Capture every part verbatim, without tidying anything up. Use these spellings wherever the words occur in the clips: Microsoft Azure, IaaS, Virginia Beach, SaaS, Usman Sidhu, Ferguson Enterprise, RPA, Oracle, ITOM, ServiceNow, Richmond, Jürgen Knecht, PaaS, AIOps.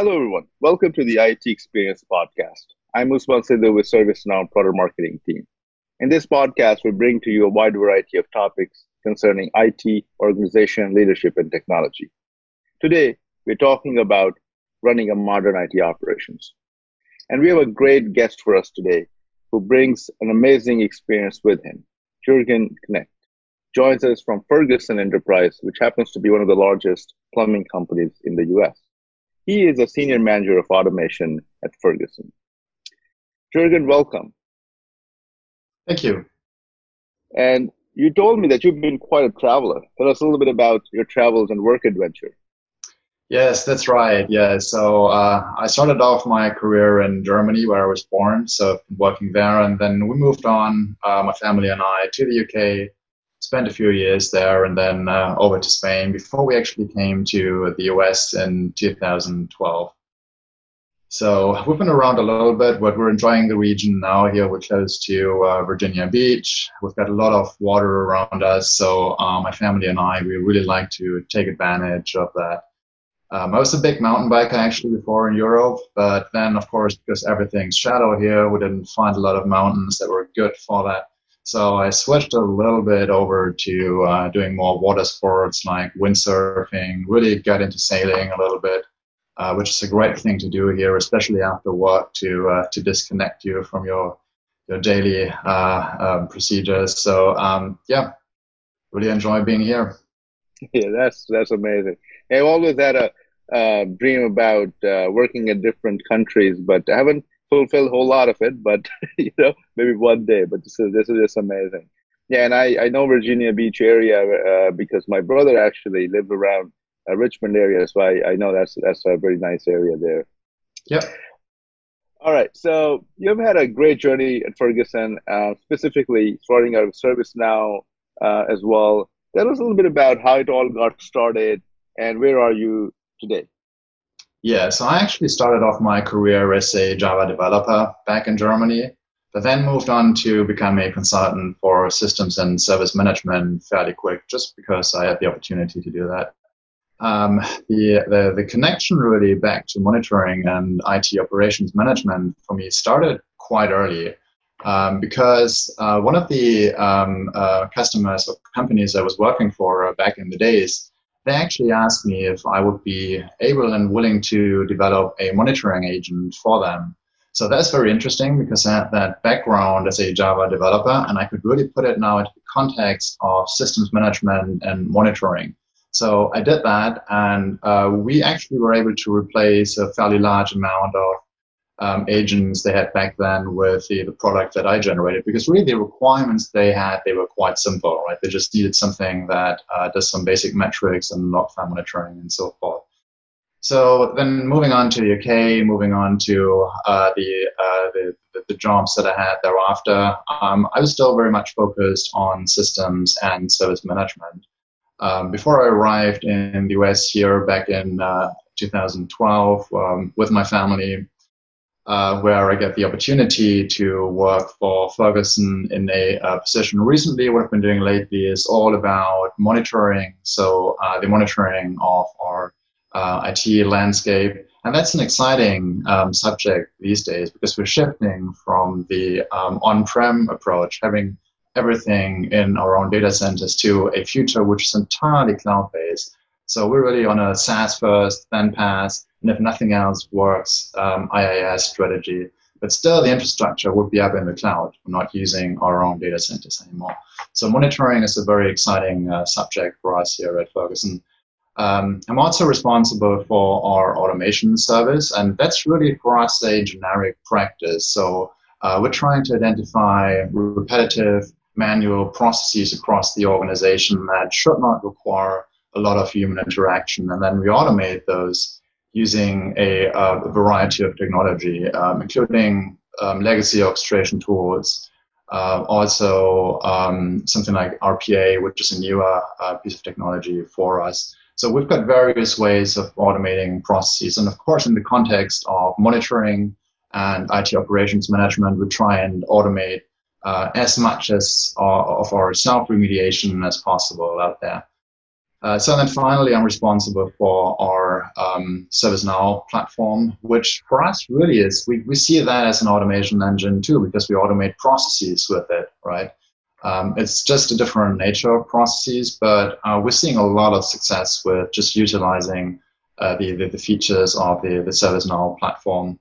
Hello, everyone. Welcome to the I T Experience Podcast. I'm Usman Sidhu with ServiceNow Product Marketing Team. In this podcast, we bring to you a wide variety of topics concerning I T, organization, leadership, and technology. Today, we're talking about running a modern I T operations. And we have a great guest for us today who brings an amazing experience with him. Jürgen Knecht joins us from Ferguson Enterprise, which happens to be one of the largest plumbing companies in the U S. He is a senior manager of automation at Ferguson. Jürgen, welcome. Thank you. And you told me that you've been quite a traveler. Tell us a little bit about your travels and work adventure. Yes, that's right. Yeah, so uh, I started off my career in Germany, where I was born, so I've been working there, and then we moved on, uh, my family and I, to the U K. Spent a few years there and then uh, over to Spain before we actually came to the U S in two thousand twelve. So we've been around a little bit, but we're enjoying the region now. Here we're close to uh, Virginia Beach. We've got a lot of water around us, so uh, my family and I, we really like to take advantage of that. Um, I was a big mountain biker actually before in Europe, but then, of course, because everything's shallow here, we didn't find a lot of mountains that were good for that. So I switched a little bit over to uh, doing more water sports like windsurfing, really got into sailing a little bit, uh, which is a great thing to do here, especially after work, to uh, to disconnect you from your your daily uh, um, procedures. So, um, yeah, really enjoy being here. Yeah, that's, that's amazing. I've always had a uh, dream about uh, working in different countries, but I haven't fulfill a whole lot of it, but you know, maybe one day. But this is this is just amazing. Yeah, and I, I know Virginia Beach area uh, because my brother actually lived around uh, Richmond area, so I, I know that's that's a very nice area there. Yep. All right. So you've had a great journey at Ferguson, uh, specifically starting out of ServiceNow uh, as well. Tell us a little bit about how it all got started and where are you today. Yeah, so I actually started off my career as a Java developer back in Germany, but then moved on to become a consultant for systems and service management fairly quick, just because I had the opportunity to do that. Um, the, the the connection really back to monitoring and I T operations management for me started quite early, um, because uh, one of the um, uh, customers or companies I was working for back in the days, they actually asked me if I would be able and willing to develop a monitoring agent for them. So that's very interesting because I had that background as a Java developer, and I could really put it now into the context of systems management and monitoring. So I did that, and uh, we actually were able to replace a fairly large amount of um, agents they had back then with the, the product that I generated, because really the requirements they had, they were quite simple, right? They just needed something that uh, does some basic metrics and log file monitoring and so forth. So then moving on to the U K, moving on to uh, the, uh, the, the the jobs that I had thereafter, um, I was still very much focused on systems and service management. Um, before I arrived in the U S here back in uh, two thousand twelve um, with my family, Uh, where I get the opportunity to work for Ferguson in a uh, position. Recently, what I've been doing lately is all about monitoring, so uh, the monitoring of our uh, I T landscape. And that's an exciting um, subject these days because we're shifting from the um, on-prem approach, having everything in our own data centers, to a future which is entirely cloud-based. So we're really on a SaaS first, then PaaS, and if nothing else works, um, IaaS strategy. But still, the infrastructure would be up in the cloud. We're not using our own data centers anymore. So monitoring is a very exciting uh, subject for us here at Ferguson. Um, I'm also responsible for our automation service, and that's really for us a generic practice. So uh, we're trying to identify repetitive manual processes across the organization that should not require a lot of human interaction, and then we automate those using a, uh, a variety of technology, um, including um, legacy orchestration tools, uh, also um, something like R P A, which is a newer uh, piece of technology for us. So we've got various ways of automating processes, and of course in the context of monitoring and I T operations management, we try and automate uh, as much as uh, of our self-remediation as possible out there. Uh, so then finally, I'm responsible for our um, ServiceNow platform, which for us really is, we, we see that as an automation engine too, because we automate processes with it, right? Um, it's just a different nature of processes, but uh, we're seeing a lot of success with just utilizing uh, the, the, the features of the, the ServiceNow platform,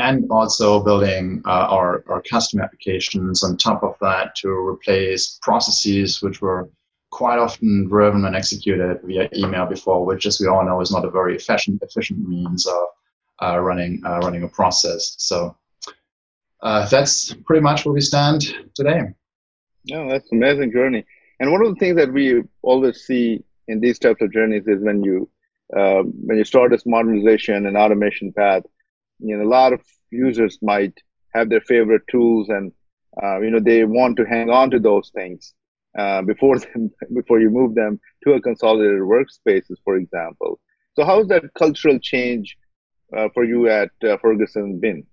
and also building uh, our, our custom applications on top of that to replace processes which were quite often driven and executed via email before, which, as we all know, is not a very efficient, efficient means of uh, running, uh, running a process. So uh, that's pretty much where we stand today. Yeah, that's an amazing journey. And one of the things that we always see in these types of journeys is when you uh, when you start this modernization and automation path, you know, a lot of users might have their favorite tools, and uh, you know, they want to hang on to those things uh, before them, before you move them to a consolidated workspaces, for example. So, how has that cultural change uh, for you at uh, Ferguson been?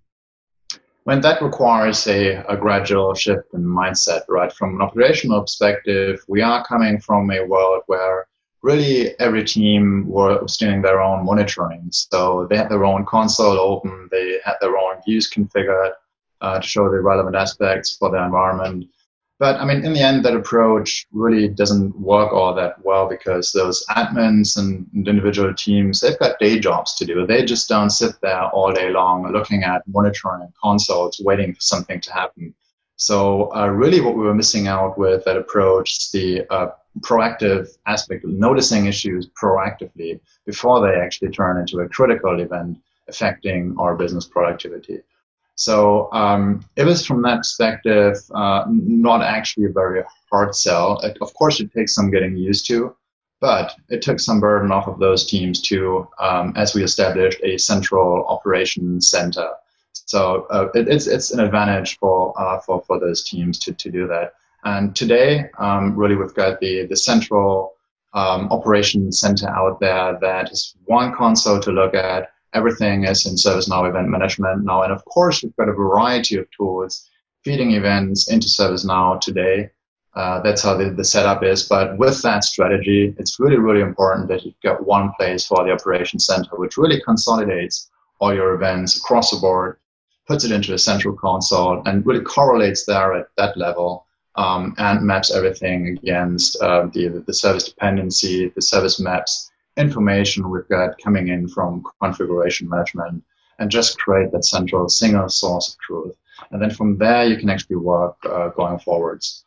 When that requires a, a gradual shift in mindset, right? From an operational perspective, we are coming from a world where really every team were doing their own monitoring. So they had their own console open, they had their own views configured uh, to show the relevant aspects for their environment. But I mean, in the end, that approach really doesn't work all that well, because those admins and individual teams, they've got day jobs to do. They just don't sit there all day long looking at monitoring consoles, waiting for something to happen. So uh, really what we were missing out with that approach is the uh, proactive aspect of noticing issues proactively before they actually turn into a critical event affecting our business productivity. So um, it was, from that perspective, uh, not actually a very hard sell. It, of course, it takes some getting used to, but it took some burden off of those teams too, um, as we established a central operations center. So uh, it, it's it's an advantage for uh, for for those teams to to do that. And today, um, really, we've got the the central um, operations center out there that is one console to look at. Everything is in ServiceNow Event Management now, and of course, we've got a variety of tools feeding events into ServiceNow today. Uh, that's how the, the setup is. But with that strategy, it's really, really important that you've got one place for the operations center, which really consolidates all your events across the board, puts it into a central console, and really correlates there at that level, um, and maps everything against uh, the, the service dependency, the service maps, information we've got coming in from configuration management, and just create that central single source of truth. And then from there, you can actually work uh, going forwards.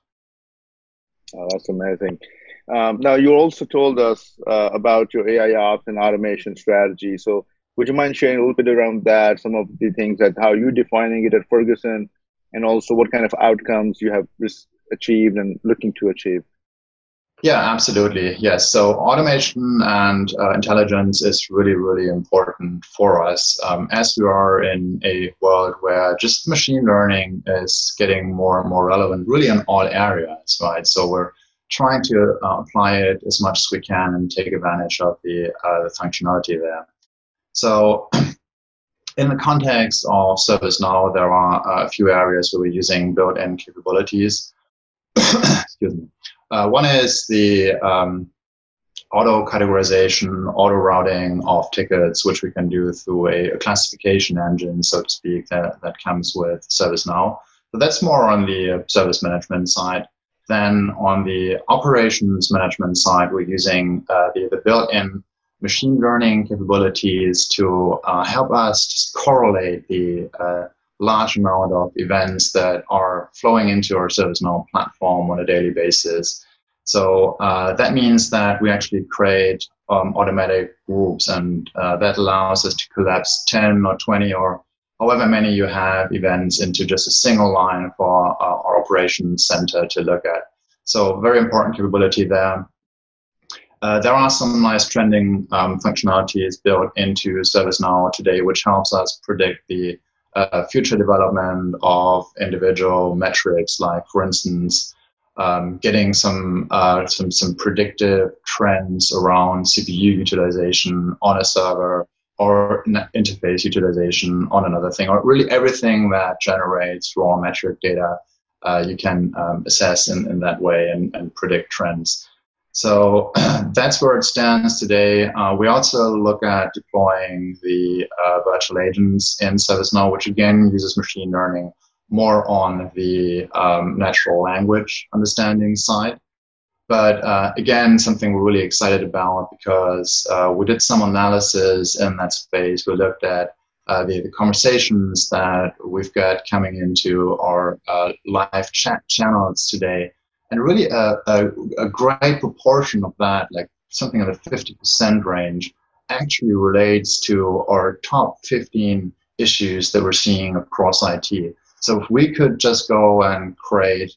Oh, that's amazing. Um, now, you also told us uh, about your AIOps and automation strategy. So would you mind sharing a little bit around that, some of the things that how you're defining it at Ferguson, and also what kind of outcomes you have achieved and looking to achieve? Yeah, absolutely. Yes. So automation and uh, intelligence is really, really important for us, um, as we are in a world where just machine learning is getting more and more relevant, really in all areas, right? So we're trying to uh, apply it as much as we can and take advantage of the, uh, the functionality there. So in the context of ServiceNow, there are a few areas where we're using built-in capabilities. Excuse me. Uh, one is the um, auto-categorization, auto-routing of tickets, which we can do through a, a classification engine, so to speak, that, that comes with ServiceNow. So that's more on the service management side. Then on the operations management side, we're using uh, the, the built-in machine learning capabilities to uh, help us just correlate the uh, large amount of events that are flowing into our ServiceNow platform on a daily basis. So uh, that means that we actually create um, automatic groups, and uh, that allows us to collapse ten or twenty or however many you have events into just a single line for uh, our operations center to look at. So very important capability there. Uh, there are some nice trending um, functionalities built into ServiceNow today, which helps us predict the Uh, future development of individual metrics, like, for instance, um, getting some, uh, some some predictive trends around C P U utilization on a server, or interface utilization on another thing, or really everything that generates raw metric data, uh, you can um, assess in, in that way and, and predict trends. So that's where it stands today. Uh, we also look at deploying the uh, virtual agents in ServiceNow, which again uses machine learning more on the um, natural language understanding side. But uh, again, something we're really excited about because uh, we did some analysis in that space. We looked at uh, the, the conversations that we've got coming into our uh, live chat channels today. And really a, a, a great proportion of that, like something in the fifty percent range, actually relates to our top fifteen issues that we're seeing across I T. So if we could just go and create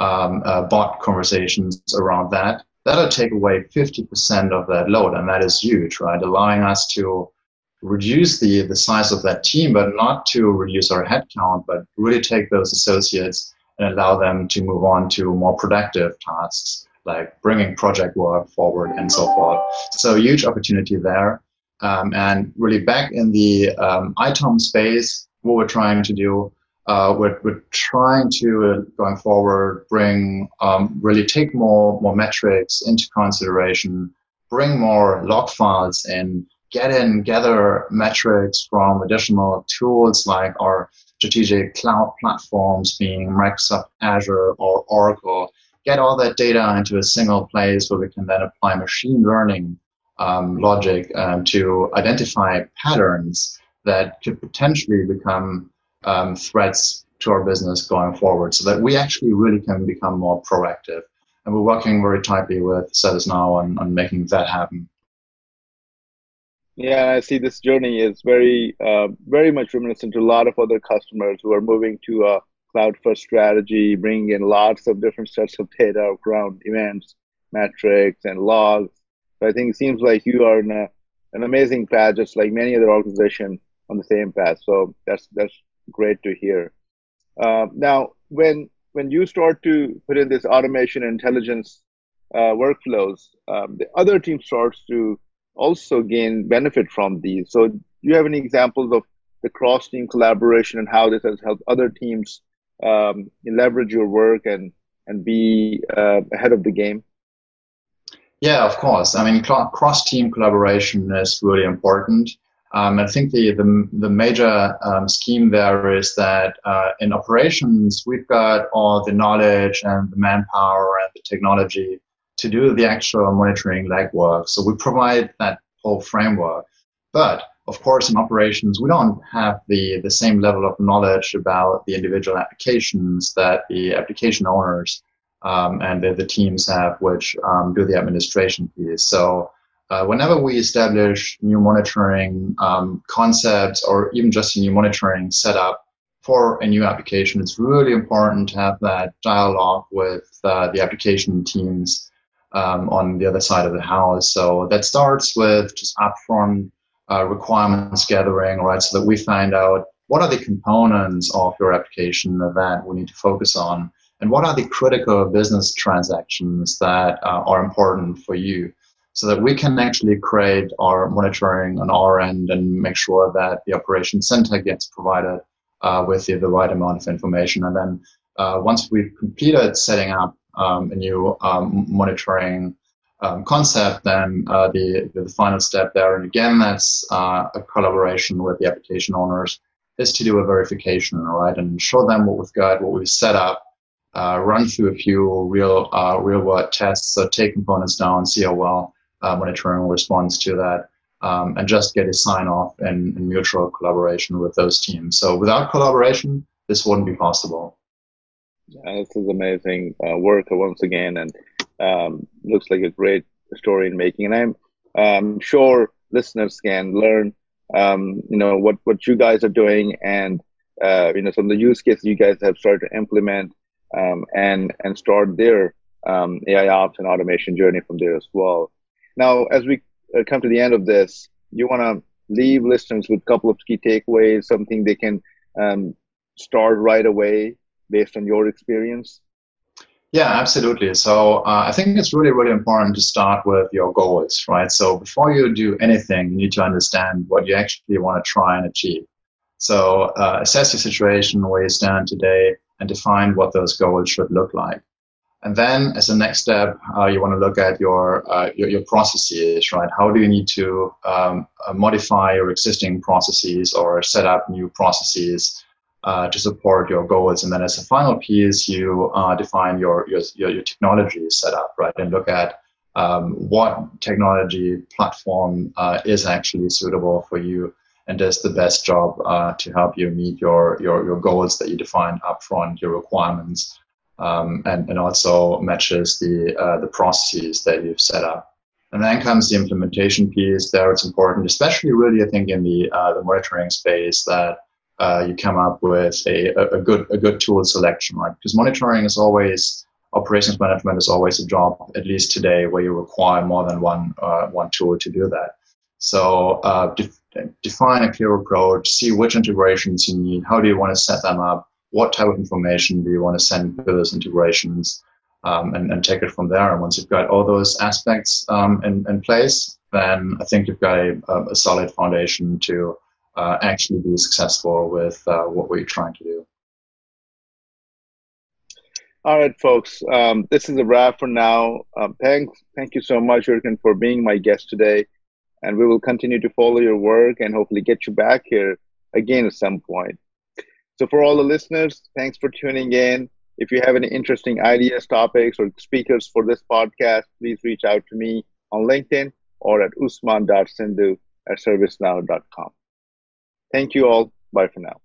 um, uh, bot conversations around that, that'll take away fifty percent of that load, and that is huge, right? Allowing us to reduce the, the size of that team, but not to reduce our headcount, but really take those associates and allow them to move on to more productive tasks, like bringing project work forward and so forth. So huge opportunity there. Um, and really back in the um, I T O M space, what we're trying to do, uh, we're, we're trying to, uh, going forward, bring, um, really take more, more metrics into consideration, bring more log files in, get in, gather metrics from additional tools like our strategic cloud platforms being Microsoft Azure or Oracle, get all that data into a single place where we can then apply machine learning um, logic um, to identify patterns that could potentially become um, threats to our business going forward, so that we actually really can become more proactive. And we're working very tightly with ServiceNow on, on making that happen. Yeah, I see this journey is very, uh, very much reminiscent to a lot of other customers who are moving to a cloud-first strategy, bringing in lots of different sets of data around events, metrics, and logs. So I think it seems like you are in a, an amazing path, just like many other organizations on the same path. So that's that's great to hear. Uh, now, when when you start to put in this automation intelligence uh, workflows, um, the other team starts to also gain benefit from these. So do you have any examples of the cross-team collaboration and how this has helped other teams um, leverage your work and, and be uh, ahead of the game? Yeah, of course. I mean, cross-team collaboration is really important. Um, I think the, the, the major um, scheme there is that uh, in operations, we've got all the knowledge and the manpower and the technology to do the actual monitoring legwork. So we provide that whole framework. But of course, in operations, we don't have the, the same level of knowledge about the individual applications that the application owners um, and the, the teams have, which um, do the administration piece. So uh, whenever we establish new monitoring um, concepts or even just a new monitoring setup for a new application, it's really important to have that dialogue with uh, the application teams Um, on the other side of the house. So that starts with just upfront uh, requirements gathering, right? So that we find out what are the components of your application that we need to focus on, and what are the critical business transactions that uh, are important for you, so that we can actually create our monitoring on our end and make sure that the operation center gets provided uh, with the, the right amount of information. And then uh, once we've completed setting up Um, a new um, monitoring um, concept, then uh, the, the final step there, and again, that's uh, a collaboration with the application owners, is to do a verification, right, and show them what we've got, what we've set up, uh, run through a few real uh, real world tests, so take components down, see how well uh, monitoring responds to that, um, and just get a sign off in, in mutual collaboration with those teams. So without collaboration, this wouldn't be possible. Yeah, this is amazing uh, work once again, and um, looks like a great story in making. And I'm um, sure listeners can learn, um, you know, what, what you guys are doing, and uh, you know, some of the use cases you guys have started to implement, um, and and start their um, AIOps and automation journey from there as well. Now, as we come to the end of this, you want to leave listeners with a couple of key takeaways, something they can um, start right away, based on your experience? Yeah, absolutely. So uh, I think it's really, really important to start with your goals, right? So before you do anything, you need to understand what you actually want to try and achieve. So uh, assess your situation where you stand today and define what those goals should look like. And then, as a next step, uh, you want to look at your, uh, your your processes, right? How do you need to um, uh, modify your existing processes or set up new processes uh, to support your goals? And then, as a final piece, you uh, define your your your technology setup, right? And look at um, what technology platform uh, is actually suitable for you and does the best job uh, to help you meet your your your goals that you defined upfront, your requirements. Um, and, and also matches the uh, the processes that you've set up. And then comes the implementation piece. There it's important, especially really I think in the uh, the monitoring space, that uh, you come up with a, a good a good tool selection, right? Because monitoring is always, operations management is always a job, at least today, where you require more than one uh, one tool to do that. So uh, def define a clear approach, see which integrations you need, how do you want to set them up, what type of information do you want to send to those integrations, um, and, and take it from there. And once you've got all those aspects um, in, in place, then I think you've got a, a solid foundation to uh, actually be successful with uh, what we're trying to do. All right, folks, um, this is a wrap for now. Um, thanks, thank you so much, Jürgen, for being my guest today. And we will continue to follow your work and hopefully get you back here again at some point. So for all the listeners, thanks for tuning in. If you have any interesting ideas, topics, or speakers for this podcast, please reach out to me on LinkedIn or at usman dot sindhu at servicenow dot com. Thank you all. Bye for now.